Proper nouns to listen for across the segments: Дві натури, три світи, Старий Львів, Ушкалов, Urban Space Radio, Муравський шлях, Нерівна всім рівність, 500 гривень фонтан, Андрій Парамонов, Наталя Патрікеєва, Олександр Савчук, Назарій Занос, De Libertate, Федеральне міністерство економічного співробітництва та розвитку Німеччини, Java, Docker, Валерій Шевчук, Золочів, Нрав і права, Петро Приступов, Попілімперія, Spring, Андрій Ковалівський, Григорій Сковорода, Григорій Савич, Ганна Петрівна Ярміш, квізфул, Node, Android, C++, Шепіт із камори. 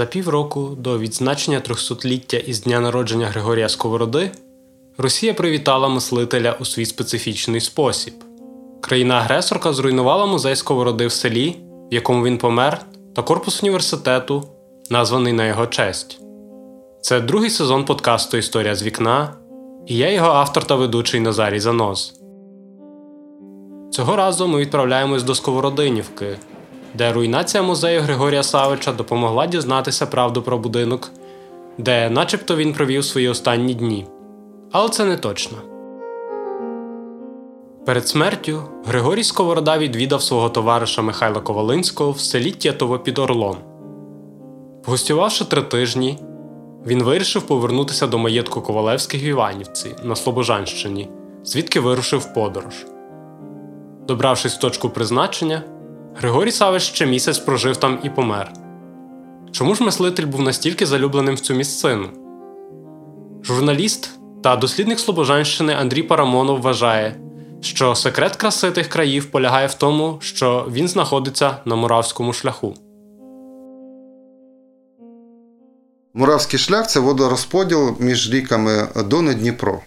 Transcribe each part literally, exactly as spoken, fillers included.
За півроку до відзначення трьохсотліття із дня народження Григорія Сковороди Росія привітала мислителя у свій специфічний спосіб. Країна-агресорка зруйнувала музей Сковороди в селі, в якому він помер, та корпус університету, названий на його честь. Це другий сезон подкасту «Історія з вікна», і я його автор та ведучий Назарій Занос. Цього разу ми відправляємось до Сковородинівки, де руйнація музею Григорія Савича допомогла дізнатися правду про будинок, де начебто він провів свої останні дні. Але це не точно. Перед смертю Григорій Сковорода відвідав свого товариша Михайла Ковалинського в селі Тєтово під Орлом. Погостювавши три тижні, він вирішив повернутися до маєтку Ковалевських в Іванівці на Слобожанщині, звідки вирушив в подорож. Добравшись в точку призначення, Григорій Савич ще місяць прожив там і помер. Чому ж мислитель був настільки залюбленим в цю місцину? Журналіст та дослідник Слобожанщини Андрій Парамонов вважає, що секрет краси тих країв полягає в тому, що він знаходиться на Муравському шляху. Муравський шлях – це водорозподіл між ріками Дон і Дніпро.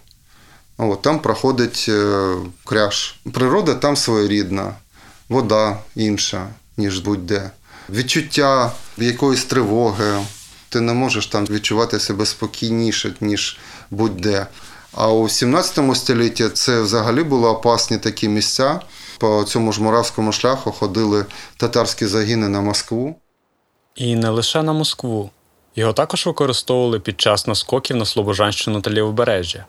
О, там проходить кряж. Природа там своєрідна, вода інша, ніж будь-де. Відчуття якоїсь тривоги. Ти не можеш там відчувати себе спокійніше, ніж будь-де. А у сімнадцятому столітті це взагалі були опасні такі місця. По цьому ж Муравському шляху ходили татарські загини на Москву. І не лише на Москву. Його також використовували під час наскоків на Слобожанщину та Лівобережжя.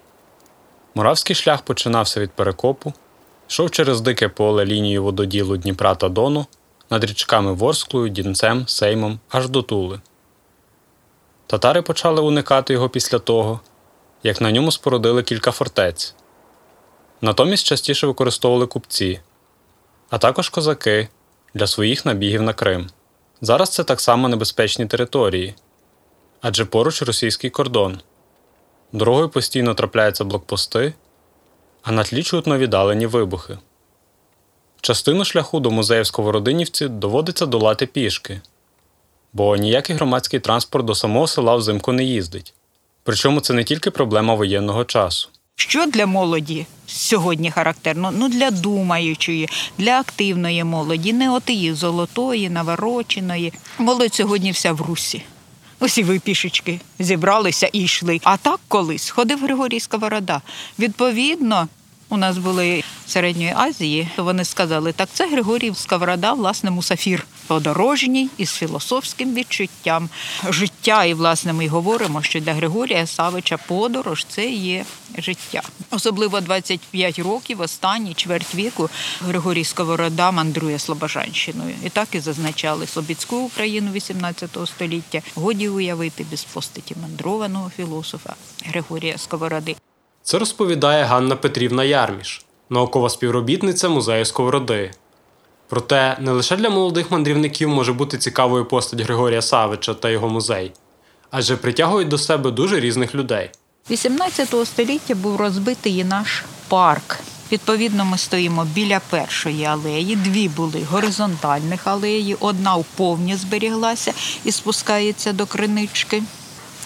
Муравський шлях починався від перекопу, йшов через дике поле лінією вододілу Дніпра та Дону, над річками Ворсклою, Дінцем, Сеймом, аж до Тули. Татари почали уникати його після того, як на ньому спорудили кілька фортець. Натомість частіше використовували купці, а також козаки для своїх набігів на Крим. Зараз це так само небезпечні території, адже поруч російський кордон. Дорогою постійно трапляються блокпости, а на тлі чутно віддалені вибухи. Частину шляху до музею Сковородинівці доводиться долати пішки, бо ніякий громадський транспорт до самого села взимку не їздить. Причому це не тільки проблема воєнного часу. Що для молоді сьогодні характерно? Ну, для думаючої, для активної молоді, не отиї золотої, навороченої. Молодь сьогодні вся в русі. Усі ви пішечки зібралися і йшли. А так колись ходив Григорій Сковорода. Відповідно, у нас були в Середньої Азії, вони сказали, так це Григорій Сковорода, власне, мусафір подорожній із філософським відчуттям життя. І, власне, ми говоримо, що для Григорія Савича подорож – це є життя. Особливо двадцять п'ять років, останній чверть віку, Григорій Сковорода мандрує Слобожанщиною. І так і зазначали Слобідську Україну вісімнадцятого століття. Годі уявити без постаті мандрованого філософа Григорія Сковороди. Це розповідає Ганна Петрівна Ярміш, наукова співробітниця музею Сковороди. Проте не лише для молодих мандрівників може бути цікавою постать Григорія Савича та його музей, адже притягують до себе дуже різних людей. вісімнадцятого століття був розбитий і наш парк. Відповідно, ми стоїмо біля першої алеї, дві були горизонтальних алеї, одна вповні зберіглася і спускається до кринички.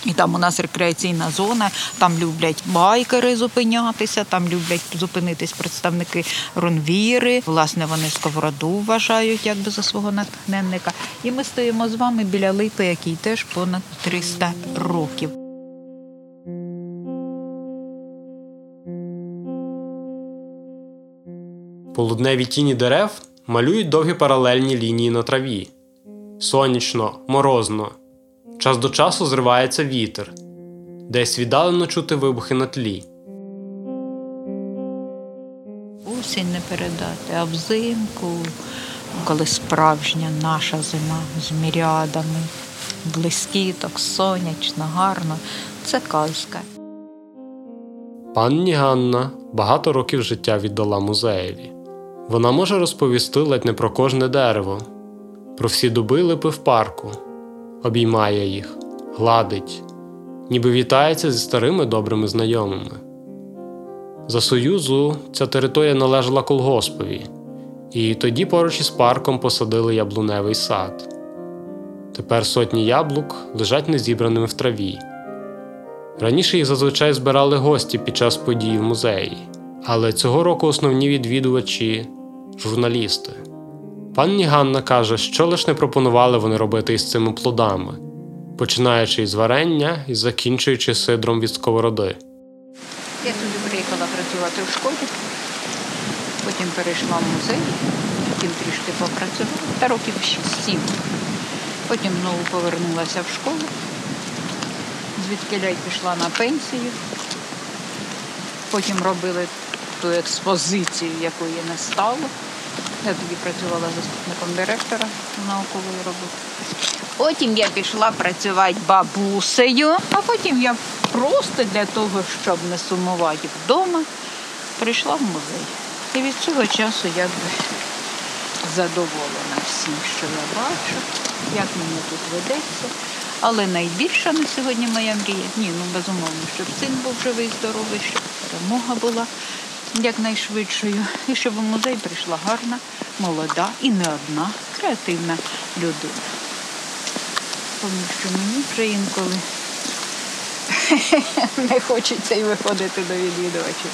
І там у нас рекреаційна зона, там люблять байкери зупинятися, там люблять зупинитись представники рунвіри. Власне, вони Сковороду вважають якби за свого натхненника. І ми стоїмо з вами біля липи, який теж понад триста років. Полудневі тіні дерев малюють довгі паралельні лінії на траві. Сонячно, морозно. Час до часу зривається вітер, десь віддалено чути вибухи на тлі. Осінь не передати, а взимку, коли справжня наша зима з міріадами, блискіток, сонячно, гарно, це казка. Панні Ганна багато років життя віддала музеєві. Вона може розповісти ледь не про кожне дерево, про всі дуби липи в парку. Обіймає їх, гладить, ніби вітається зі старими добрими знайомими. За Союзу ця територія належала колгоспові, і тоді поруч із парком посадили яблуневий сад. Тепер сотні яблук лежать незібраними в траві. Раніше їх зазвичай збирали гості під час подій в музеї, але цього року основні відвідувачі – журналісти. Пані Ганна каже, що лиш не пропонували вони робити із цими плодами, починаючи із варення і закінчуючи сидром від сковороди. Я туди приїхала працювати в школі, потім перейшла в музей, потім трішки попрацювала, та років сім. Потім знову повернулася в школу, звідкіля й пішла на пенсію. Потім робили ту експозицію, якої не стало. Я тоді працювала заступником директора наукової роботи. Потім я пішла працювати бабусею, а потім я просто для того, щоб не сумувати вдома, прийшла в музей. І від цього часу я задоволена всім, що я бачу, як мені тут ведеться. Але найбільша на сьогодні моя мрія, ні, ну безумовно, щоб син був живий, здоровий, щоб перемога була якнайшвидшою. І щоб у музей прийшла гарна, молода і не одна креативна людина. Тому що мені вже інколи не хочеться і виходити до відвідувачів.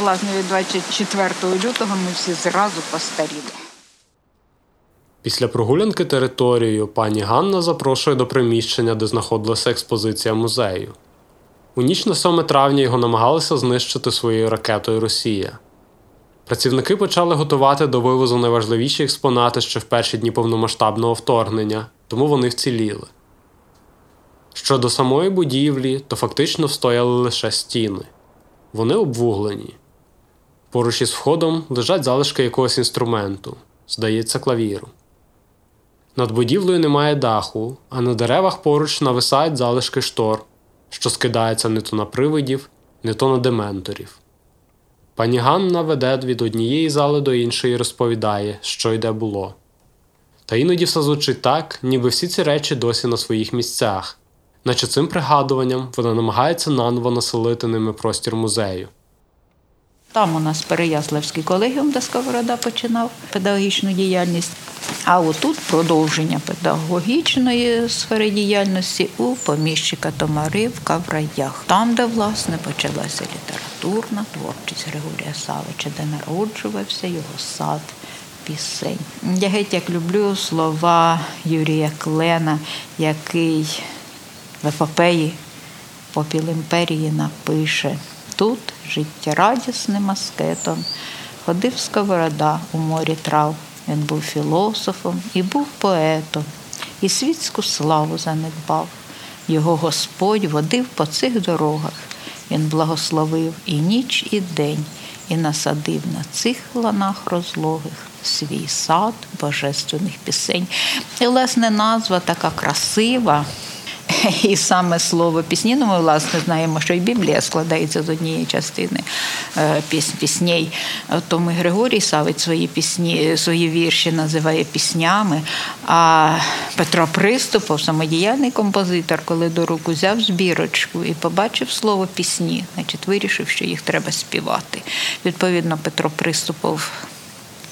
Власне, від двадцять четвертого лютого ми всі зразу постаріли. Після прогулянки територією пані Ганна запрошує до приміщення, де знаходилася експозиція музею. У ніч на сьоме травня його намагалися знищити своєю ракетою Росія. Працівники почали готувати до вивозу найважливіші експонати ще в перші дні повномасштабного вторгнення, тому вони вціліли. Щодо самої будівлі, то фактично встояли лише стіни. Вони обвуглені. Поруч із входом лежать залишки якогось інструменту, здається, клавіру. Над будівлею немає даху, а на деревах поруч нависають залишки штор, що скидаються не то на привидів, не то на дементорів. Пані Ганна веде від однієї зали до іншої і розповідає, що й де було. Та іноді все звучить так, ніби всі ці речі досі на своїх місцях, наче цим пригадуванням вона намагається наново населити ними простір музею. Там у нас Переяславський колегіум, де Сковорода починав педагогічну діяльність. А отут продовження педагогічної сфери діяльності у поміщика Томарівка в Раях. Там, де, власне, почалася літературна творчість Григорія Савича, де народжувався його сад пісень. Я геть як люблю слова Юрія Клена, який в епопеї Попілімперії напише: тут життєрадісним аскетом ходив Сковорода у морі трав. Він був філософом і був поетом, і світську славу занедбав. Його Господь водив по цих дорогах. Він благословив і ніч, і день, і насадив на цих ланах розлогих свій сад божественних пісень. І, власне, назва така красива. І саме слово «пісні», ну ми, власне, знаємо, що і Біблія складається з однієї частини пісней. Тому і Григорій Савич свої пісні, свої вірші називає піснями, а Петро Приступов, самодіяльний композитор, коли до рук узяв збірочку і побачив слово «пісні», значить, вирішив, що їх треба співати. Відповідно, Петро Приступов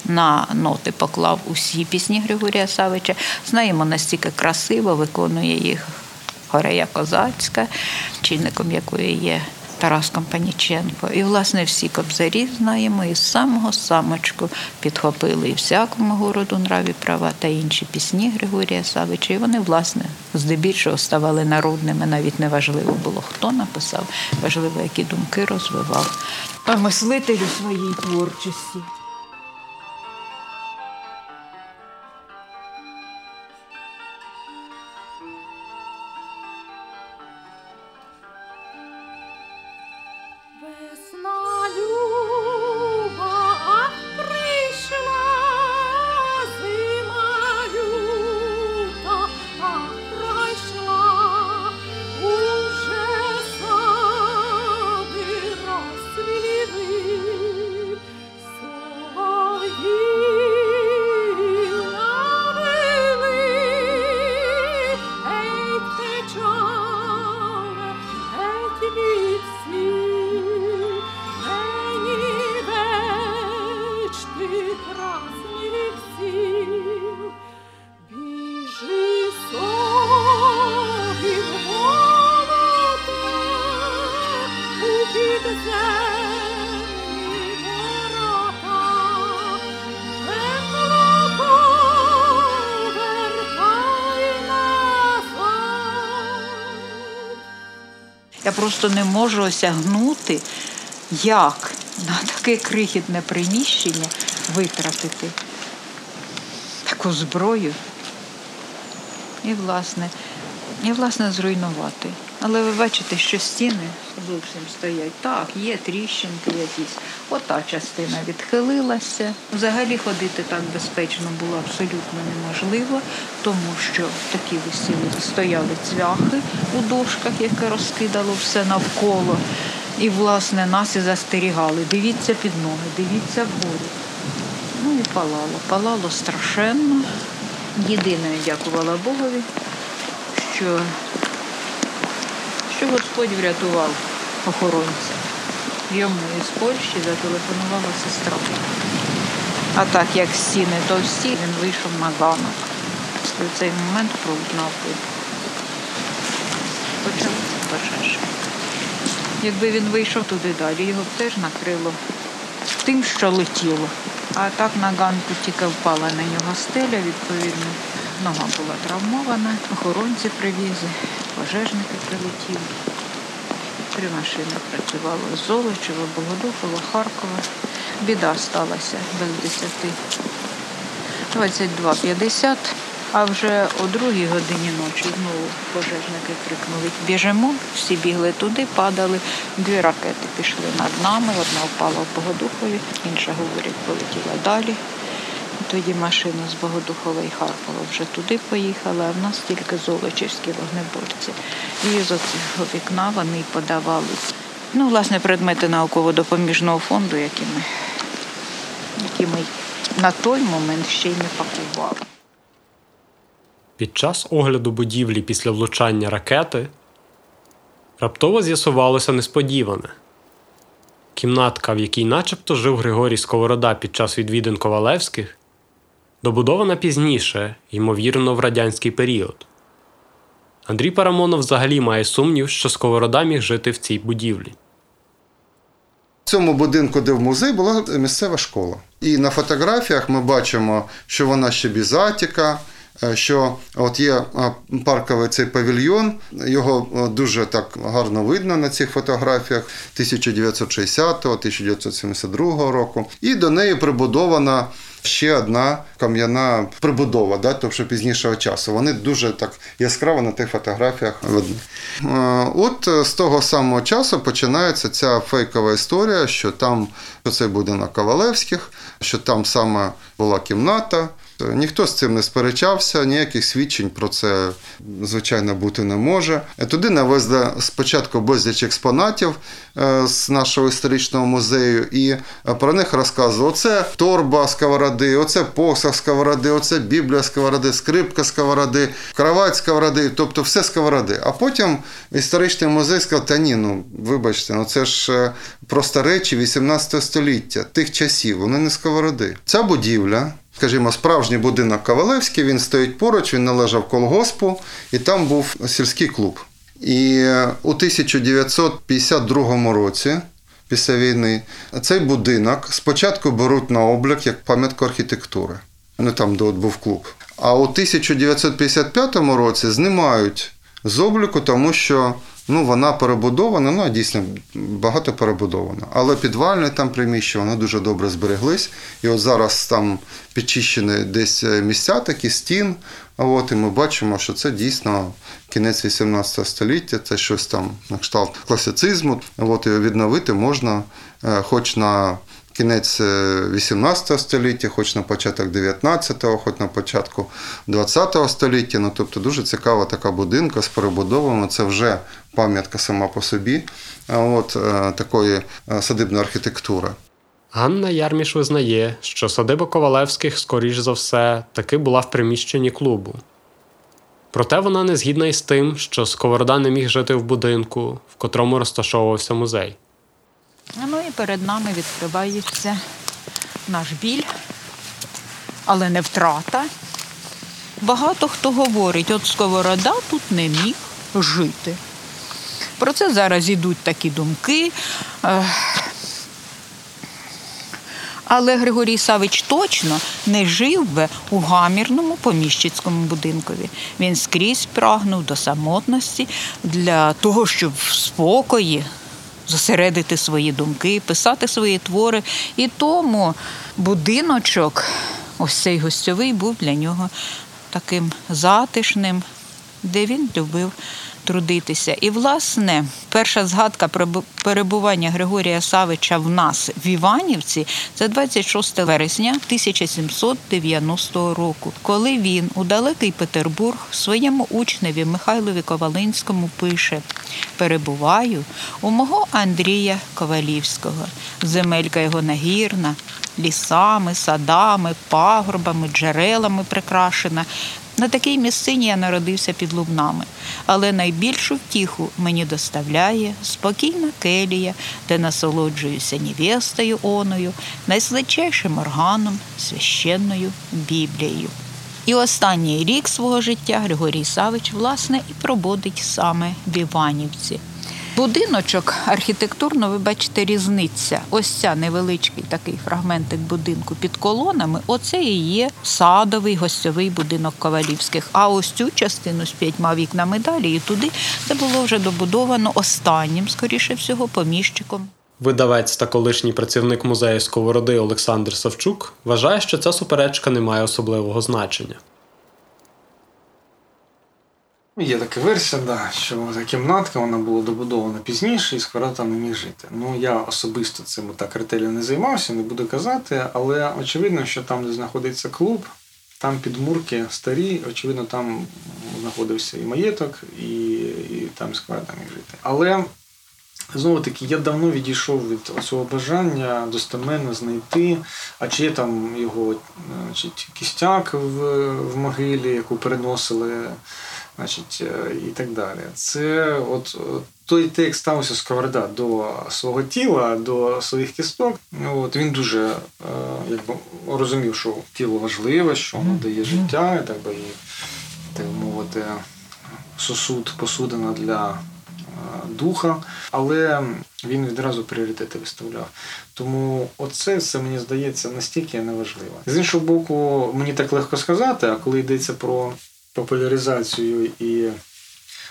на ноти поклав усі пісні Григорія Савича. Знаємо, настільки красиво виконує їх Хорея Козацька, чинником якої є Тарас Компаніченко. І, власне, всі кобзарі, знаємо, із самого самочку підхопили і всякому городу «Нрав і права» та інші пісні Григорія Савича. І вони, власне, здебільшого ставали народними, навіть не важливо було, хто написав, важливо, які думки розвивав мислителю своїй творчості. Красний всіх біжи сон. Я просто не можу осягнути, як на таке крихітне приміщення витратити таку зброю і, власне, і, власне, зруйнувати. Але ви бачите, що стіни зовсім стоять. Так, є тріщинки якісь. Ота частина відхилилася. Взагалі ходити так безпечно було абсолютно неможливо, тому що такі висіли, стояли цвяхи у дошках, яке розкидало все навколо. І, власне, нас і застерігали. Дивіться під ноги, дивіться вгору. Ну і палало. Палало страшенно. Єдине, дякувала Богові, що... що Господь врятував охоронця. Йому із Польщі зателефонувала сестра. А так, як стіни товсті, він вийшов на ганок. В цей момент пролунав вибух. Почалася пожежа. Якби він вийшов туди далі, його б теж накрило тим, що летіло. А так на ганку тільки впала на нього стеля, відповідно. Нога була травмована, охоронці привізли, пожежники прилетіли. Три машини працювали з Золочева, Богодухова, Харкова. Біда сталася без десяти. двадцять два п'ятдесят, а вже о другій годині ночі знову пожежники крикнули «Біжимо!». Всі бігли туди, падали. Дві ракети пішли над нами, одна впала в Богодухові, інша, говорять, полетіла далі. Тоді машина з Богодухова і Харкова вже туди поїхала, а в нас тільки золочівські вогнеборці. І з оцього вікна вони подавали, ну, власне, предмети науково-допоміжного фонду, які ми, які ми на той момент ще й не пакували. Під час огляду будівлі після влучання ракети раптово з'ясувалося несподіване. Кімнатка, в якій начебто жив Григорій Сковорода під час відвідин Ковалевських, добудована пізніше, ймовірно, в радянський період. Андрій Парамонов взагалі має сумнів, що Сковорода міг жити в цій будівлі. В цьому будинку, де в музей, була місцева школа. І на фотографіях ми бачимо, що вона ще без атіка, що от є парковий цей павільйон, його дуже так гарно видно на цих фотографіях тисяча дев'ятсот шістдесятого - тисяча дев'ятсот сімдесят другого року. І до неї прибудована ще одна кам'яна прибудова, да, тобто пізнішого часу. Вони дуже так яскраво на тих фотографіях видно. От з того самого часу починається ця фейкова історія, що там цей будинок Ковалевських, що там саме була кімната. Ніхто з цим не сперечався, ніяких свідчень про це, звичайно, бути не може. Туди навезли спочатку безліч експонатів з нашого історичного музею, і про них розказували. Оце торба Сковороди, оце посох Сковороди, оце біблія Сковороди, скрипка Сковороди, кровать Сковороди, тобто все Сковороди. А потім історичний музей сказав, та ні, ну вибачте, ну це ж просто речі вісімнадцятого століття, тих часів, вони не Сковороди. Ця будівля... Скажімо, справжній будинок Ковалевський, він стоїть поруч, він належав колгоспу, і там був сільський клуб. І у тисяча дев'ятсот п'ятдесят другому році, після війни, цей будинок спочатку беруть на облік як пам'ятку архітектури. Ну, там, де от був клуб. А у тисяча дев'ятсот п'ятдесят п'ятому році знімають з обліку, тому що ну, вона перебудована, ну, дійсно, багато перебудована. Але підвальне там приміщення, воно дуже добре збереглись. І от зараз там підчищені десь місця, такі стін. От, і ми бачимо, що це дійсно кінець вісімнадцятого століття, це щось там на кшталт класицизму. От, і відновити можна хоч на кінець вісімнадцятого століття, хоч на початок дев'ятнадцятого, хоч на початку двадцятого століття. Ну, тобто дуже цікава така будинка з перебудовами. Це вже пам'ятка сама по собі, от такої садибної архітектури. Ганна Ярміш визнає, що садиба Ковалевських, скоріш за все, таки була в приміщенні клубу. Проте вона не згідна із тим, що Сковорода не міг жити в будинку, в котрому розташовувався музей. Ну і перед нами відкривається наш біль, але не втрата. Багато хто говорить, от Сковорода тут не міг жити. Про це зараз йдуть такі думки. але Григорій Савич точно не жив би у гамірному поміщицькому будинкові. Він скрізь прагнув до самотності для того, щоб в спокої зосередити свої думки, писати свої твори. І тому будиночок, ось цей гостьовий, був для нього таким затишним, де він любив трудитися. І, власне, перша згадка про перебування Григорія Савича в нас, в Іванівці, це двадцять шостого вересня тисяча сімсот дев'яностого року, коли він у далекий Петербург своєму учневі Михайлові Ковалинському пише: «Перебуваю у мого Андрія Ковалівського. Земелька його нагірна, лісами, садами, пагорбами, джерелами прикрашена. На такій місцині я народився під Лубнами, але найбільшу втіху мені доставляє спокійна келія, де насолоджуюся невестою оною, найсвяченішим органом, священною Біблією». І останній рік свого життя Григорій Савич, власне, і проводить саме в Іванівці. Будиночок архітектурно, ви бачите, різниця. Ось ця невеличкий такий фрагментик будинку під колонами, оце і є садовий гостьовий будинок Ковалівських. А ось цю частину з п'ятьма вікнами далі і туди, це було вже добудовано останнім, скоріше всього, поміщиком. Видавець та колишній працівник музею Сковороди Олександр Савчук вважає, що ця суперечка не має особливого значення. Є така версія, да, що ця кімнатка вона була добудована пізніше і Сковорода там не міг жити. Ну, я особисто цим так ретельно не займався, не буду казати, але очевидно, що там, де знаходиться клуб, там підмурки старі, очевидно, там знаходився і маєток, і, і там Сковорода міг жити. Але, знову-таки, я давно відійшов від цього бажання достеменно знайти, а чи є там його значить, кістяк в, в могилі, яку переносили, значить, і так далі. Це от, от той текст ставився Сковорода до свого тіла, до своїх кісток. От, він дуже е, якби, розумів, що тіло важливе, що воно дає життя, і так би, так мовити, сосуд, посудина для духа, але він відразу пріоритети виставляв. Тому оце все, мені здається, настільки неважливо. З іншого боку, мені так легко сказати, а коли йдеться про популяризацію і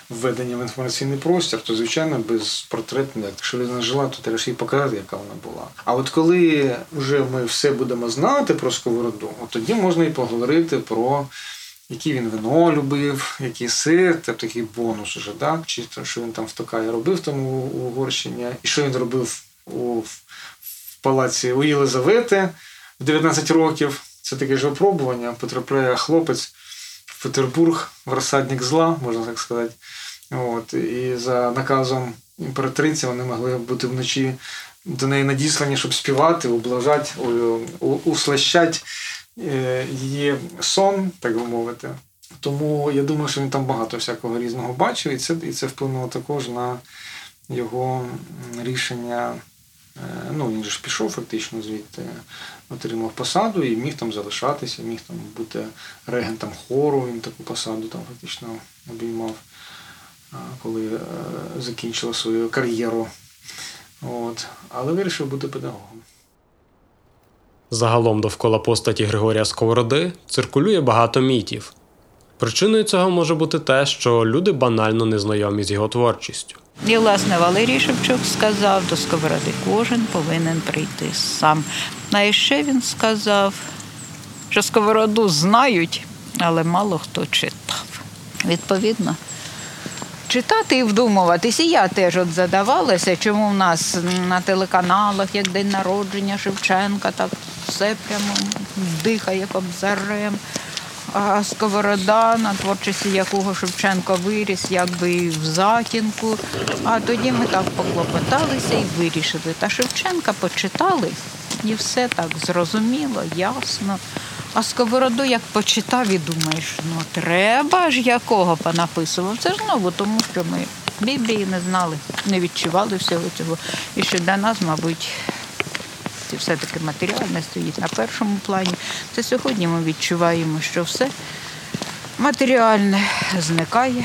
введення в інформаційний простір, то, звичайно, без портрету ніяк. Якщо людина жила, то треба ж їй показати, яка вона була. А от коли вже ми все будемо знати про Сковороду, от тоді можна і поговорити про який він вино любив, який сир, тобто такий бонус уже, да? Чи що він там в Токаї робив тому у Угорщині, і що він робив у, в палаці у Єлизавети в дев'ятнадцять років. Це таке ж випробування, потрапляє хлопець в Петербург, в розсадник зла, можна так сказати. От. І за наказом імператриці вони могли бути вночі до неї надіслані, щоб співати, ублажати, услащати її сон, так би мовити. Тому я думаю, що він там багато всякого різного бачив, і це, і це вплинуло також на його рішення. Ну, він ж пішов фактично звідти, отримав посаду і міг там залишатися, міг там бути регентом хору, він таку посаду там фактично обіймав, коли закінчив свою кар'єру. От. Але вирішив бути педагогом. Загалом довкола постаті Григорія Сковороди циркулює багато мітів. Причиною цього може бути те, що люди банально не знайомі з його творчістю. І, власне, Валерій Шевчук сказав, до Сковороди кожен повинен прийти сам. А ще він сказав, що Сковороду знають, але мало хто читав. Відповідно, читати і вдумуватись. І я теж от задавалася, чому в нас на телеканалах, як День народження Шевченка, так все прямо дихає кобзарем. А Сковорода, на творчості якого Шевченко виріс, якби в затінку. А тоді ми так поклопоталися і вирішили. Та Шевченка почитали, і все так зрозуміло, ясно. А Сковороду як почитав і думаєш, ну треба ж якого понаписував. Це ж знову тому, що ми Біблії не знали, не відчували всього цього. І що для нас, мабуть, все-таки матеріальне стоїть на першому плані. Це сьогодні ми відчуваємо, що все матеріальне зникає.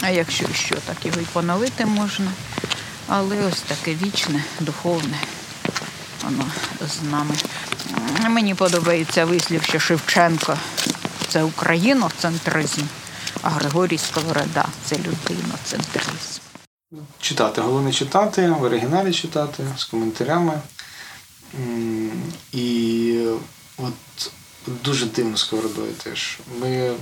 А якщо що, так його і поновити можна. Але ось таке вічне, духовне, воно з нами. Мені подобається вислів, що Шевченко – це україноцентризм, а Григорій Сковорода – це людиноцентризм. Читати, головне читати, в оригіналі читати, з коментарями. І от дуже дивно з Сковородою теж. Ми,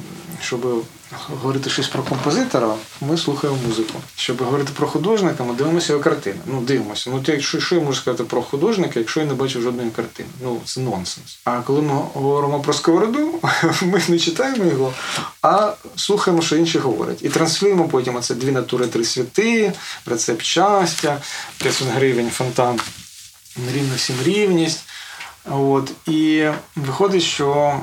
щоб говорити щось про композитора, ми слухаємо музику. Щоб говорити про художника, ми дивимося його картини. Ну, дивимося. Ну, що, що я можу сказати про художника, якщо я не бачив жодної картини? Ну, це нонсенс. А коли ми говоримо про Сковороду, ми не читаємо його, а слухаємо, що інші говорять. І транслюємо потім оце «Дві натури, три світи», «Працеп щастя», «п'ятсот гривень фонтан», «Нерівна всім рівність». От. І виходить, що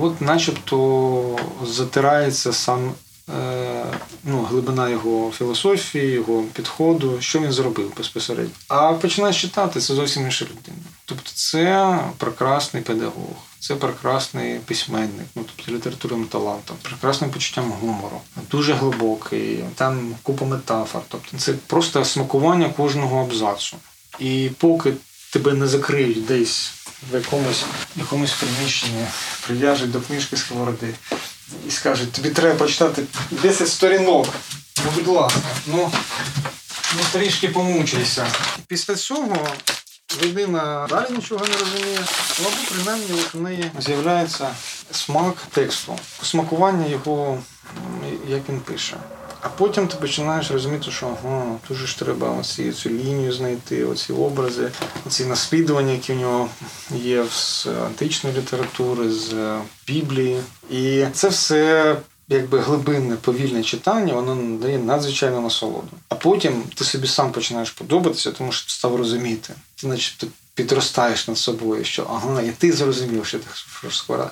от начебто затирається сам е, ну, глибина його філософії, його підходу, що він зробив безпосередньо. А починаєш читати, це зовсім інша людина. Тобто це прекрасний педагог, це прекрасний письменник, ну, тобто літературним талантом, прекрасним почуттям гумору, дуже глибокий, там купа метафор. Тобто це просто смакування кожного абзацу. І поки тебе не закриють десь в якомусь, якомусь приміщенні, прив'яжуть до книжки Сковороди і скажуть, тобі треба прочитати десять сторінок, ну, будь ласка, ну, ну трішки помучайся. Після цього людина далі нічого не розуміє, але принаймні в неї з'являється смак тексту, смакування його, як він пише. А потім ти починаєш розуміти, що ага, тут ж треба оці, цю лінію знайти, оці образи, оці наслідування, які в нього є з античної літератури, з Біблії. І це все якби глибинне, повільне читання, воно дає надзвичайну насолоду. А потім ти собі сам починаєш подобатися, тому що ти став розуміти. Ти начебто підростаєш над собою, що ага, і ти зрозумів, що ти Сковорода.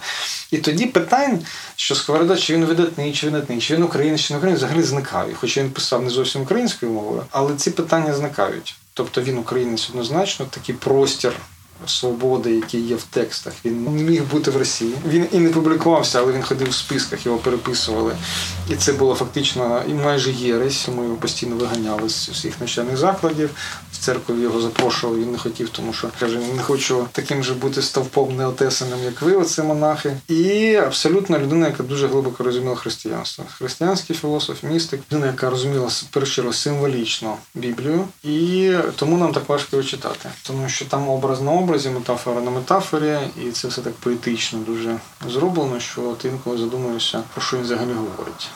І тоді питань, що Сковорода, чи він видатний, чи видатний, чи він українець, чи не українець, взагалі зникають. Хоча він писав не зовсім українською мовою, але ці питання зникають. Тобто він українець однозначно, такий простір свободи, який є в текстах. Він міг бути в Росії. Він і не публікувався, але він ходив в списках, його переписували. І це було фактично і майже єресь. Ми його постійно виганяли з усіх навчальних закладів. В церкві його запрошували, він не хотів, тому що, каже, не хочу таким же бути стовпом неотесаним, як ви, оці монахи. І абсолютно людина, яка дуже глибоко розуміла християнство. Християнський філософ, містик. Людина, яка розуміла, першого символічно Біблію. І тому нам так важко його читати. Тому що там образ на образ, метафора на метафорі, і це все так поетично дуже зроблено, що ти інколи задумуєшся, про що він взагалі говорить.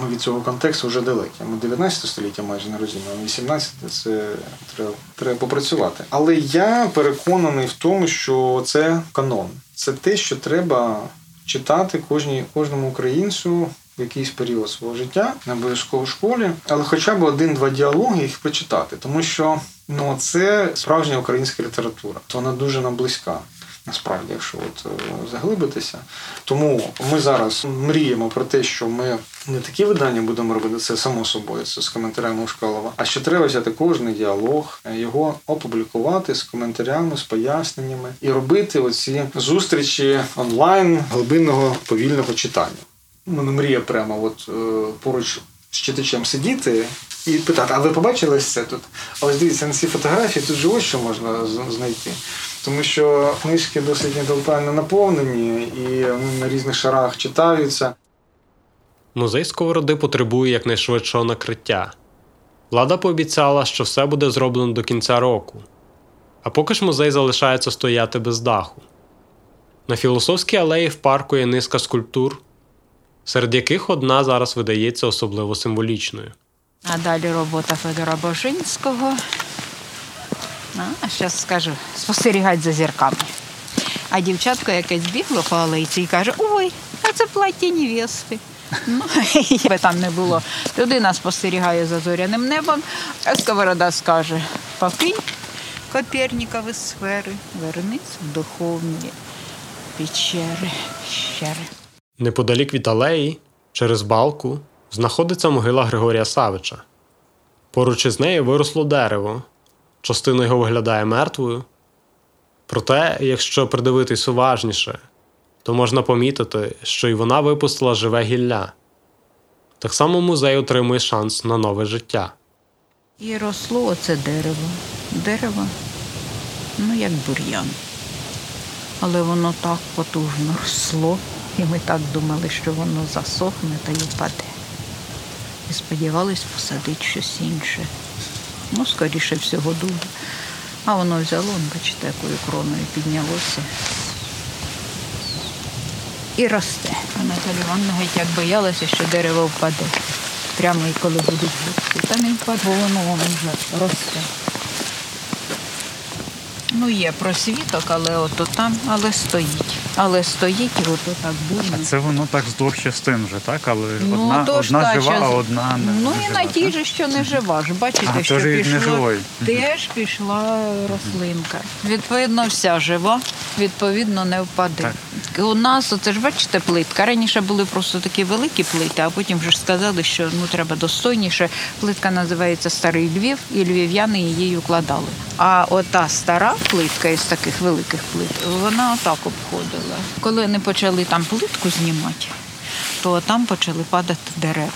Ми від цього контексту вже далекі. Ми дев'ятнадцяте століття майже не розуміємо, вісімнадцяте – це треба, треба попрацювати. Але я переконаний в тому, що це канон. Це те, що треба читати кожній, кожному українцю в якийсь період свого життя, не обов'язково в школі, але хоча б один-два діалоги їх прочитати, тому що ну, це справжня українська література. То вона дуже нам близька, насправді, якщо от заглибитися. Тому ми зараз мріємо про те, що ми не такі видання будемо робити, це само собою, це з коментарями Ушкалова, а що треба взяти кожний діалог, його опублікувати з коментарями, з поясненнями і робити оці зустрічі онлайн глибинного повільного читання. Мене мрія прямо от поруч з читачем сидіти і питати, а ви побачили це тут? А ось дивіться на ці фотографії, тут же ось що можна знайти. Тому що книжки досить інтелектуально наповнені і на різних шарах читаються. Музей Сковороди потребує якнайшвидшого накриття. Влада пообіцяла, що все буде зроблено до кінця року. А поки ж музей залишається стояти без даху. На Філософській алеї в парку є низка скульптур, серед яких одна зараз видається особливо символічною. А далі робота Федора Божинського. А, зараз скажу, спостерігати за зірками. А дівчатка якась бігла по алейці і каже, ой, а це плаття невести. Ну, якби там не було. Людина спостерігає за зоряним небом, а Сковорода скаже, покинь Копернікові сфери, вернись в духовні печери. печери. Неподалік від алеї, через балку, знаходиться могила Григорія Савича. Поруч із нею виросло дерево, частина його виглядає мертвою. Проте, якщо придивитись уважніше, то можна помітити, що й вона випустила живе гілля. Так само музей отримує шанс на нове життя. І росло оце дерево. Дерево ну як бур'ян. Але воно так потужно росло, і ми так думали, що воно засохне та й впаде. І сподівались посадити щось інше. Ну, скоріше всього, дуба. А воно взяло, бачите, якою кроною піднялося. І росте. А Наталя Івановна геть як боялася, що дерево впаде. Прямо і коли будуть бути. Та не впаде, бо воно, воно вже росте. Ну, є просвіток, але ото там, але стоїть. Але стоїть і ото так буйно. А це воно так здовж частин вже, так? Але ну, одна, одна жива, час... а одна не, ну, не жива. Ну, і на тій же, що не жива. Ж, бачите, а, що пішло, теж пішла рослинка. Відповідно, вся жива, відповідно, не впаде. Так. У нас, оце ж, бачите, плитка. Раніше були просто такі великі плити, а потім вже сказали, що ну, треба достойніше. Плитка називається «Старий Львів», і львів'яни її укладали. А ота стара плитка із таких великих плит, вона отак обходила. Коли не почали там плитку знімати, то там почали падати дерева.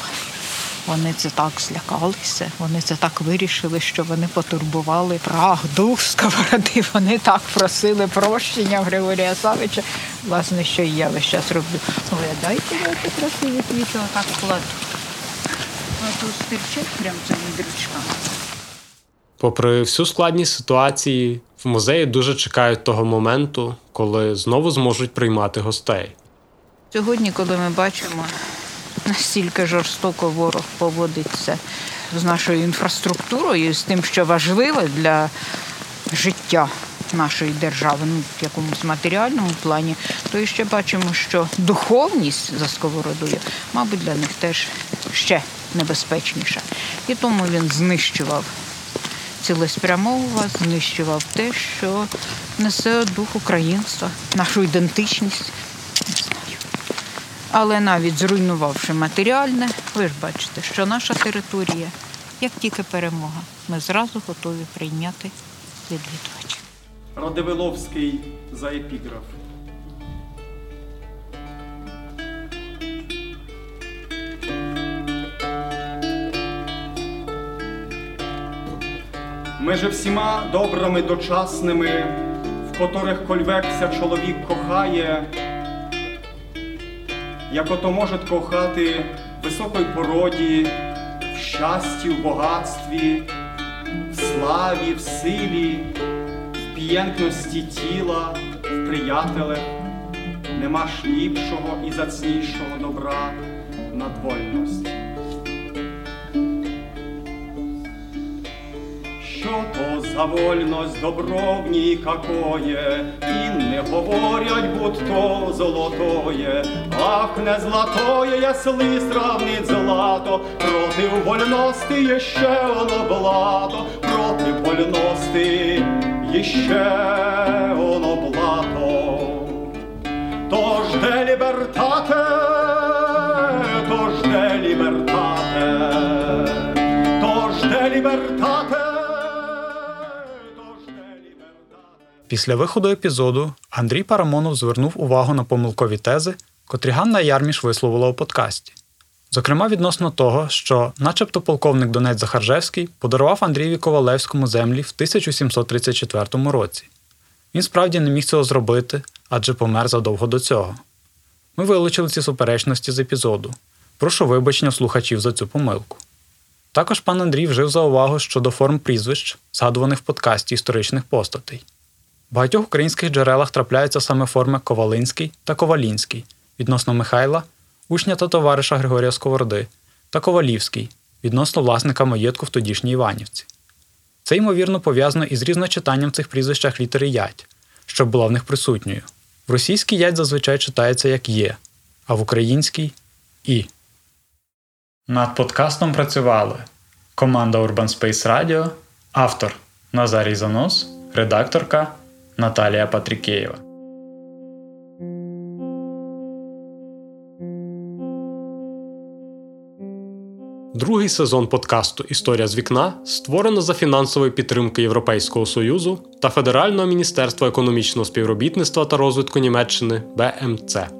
Вони це так злякалися, вони це так вирішили, що вони потурбували прах, дух Сковороди. Вони так просили прощення Григорія Савича. Власне, що і я весь час роблю. Але дайте я це красиві квіти отак кладу. А тут стирчать прямо цими дрючками. Попри всю складність ситуації, в музеї дуже чекають того моменту, коли знову зможуть приймати гостей. Сьогодні, коли ми бачимо, настільки жорстоко ворог поводиться з нашою інфраструктурою, з тим, що важливо для життя нашої держави, ну, в якомусь матеріальному плані, то і ще бачимо, що духовність за Сковородою, мабуть, для них теж ще небезпечніша. І тому він знищував цілеспрямовував, знищував те, що несе дух українства, нашу ідентичність. Але навіть зруйнувавши матеріальне, ви ж бачите, що наша територія, як тільки перемога, ми зразу готові прийняти відвідувачів. Радивиловський за епіграф. Меже всіма добрами дочасними, в котрих кольвекся чоловік кохає, як ото можуть кохати в високій породі, в щасті, в багатстві, в славі, в силі, в п'єнкності тіла, в приятелях. Нема ж ліпшого і зацнішого добра над вольності. Що то за вольность добро в ній какое, і не говорять, будь-то золотое. Ах, не златое, ясли сравнить злато, проти вольности є ще оно блато, проти вольности є ще оно блато. Тож де лібертате, тож де лібертате, тож де лібертате. Після виходу епізоду Андрій Парамонов звернув увагу на помилкові тези, котрі Ганна Ярміш висловила у подкасті. Зокрема, відносно того, що начебто полковник Донець Захаржевський подарував Андрієві Ковалевському землі в тисяча сімсот тридцять четвертому році. Він справді не міг цього зробити, адже помер задовго до цього. Ми вилучили ці суперечності з епізоду. Прошу вибачення слухачів за цю помилку. Також пан Андрій вжив заувагу щодо форм прізвищ, згадуваних в подкасті історичних постатей. В багатьох українських джерелах трапляються саме форми Ковалинський та Ковалінський відносно Михайла, учня та товариша Григорія Сковороди, та Ковалівський відносно власника маєтку в тодішній Іванівці. Це, ймовірно, пов'язано із різночитанням в цих прізвищах літери «ядь», що була в них присутньою. В російській «ядь» зазвичай читається як «є», а в українській – «і». Над подкастом працювали команда Urban Space Radio, автор Назарій Занос, редакторка Наталія Патрікеєва. Другий сезон подкасту «Історія з вікна» створено за фінансової підтримки Європейського Союзу та Федерального міністерства економічного співробітництва та розвитку Німеччини Бе Ем Це.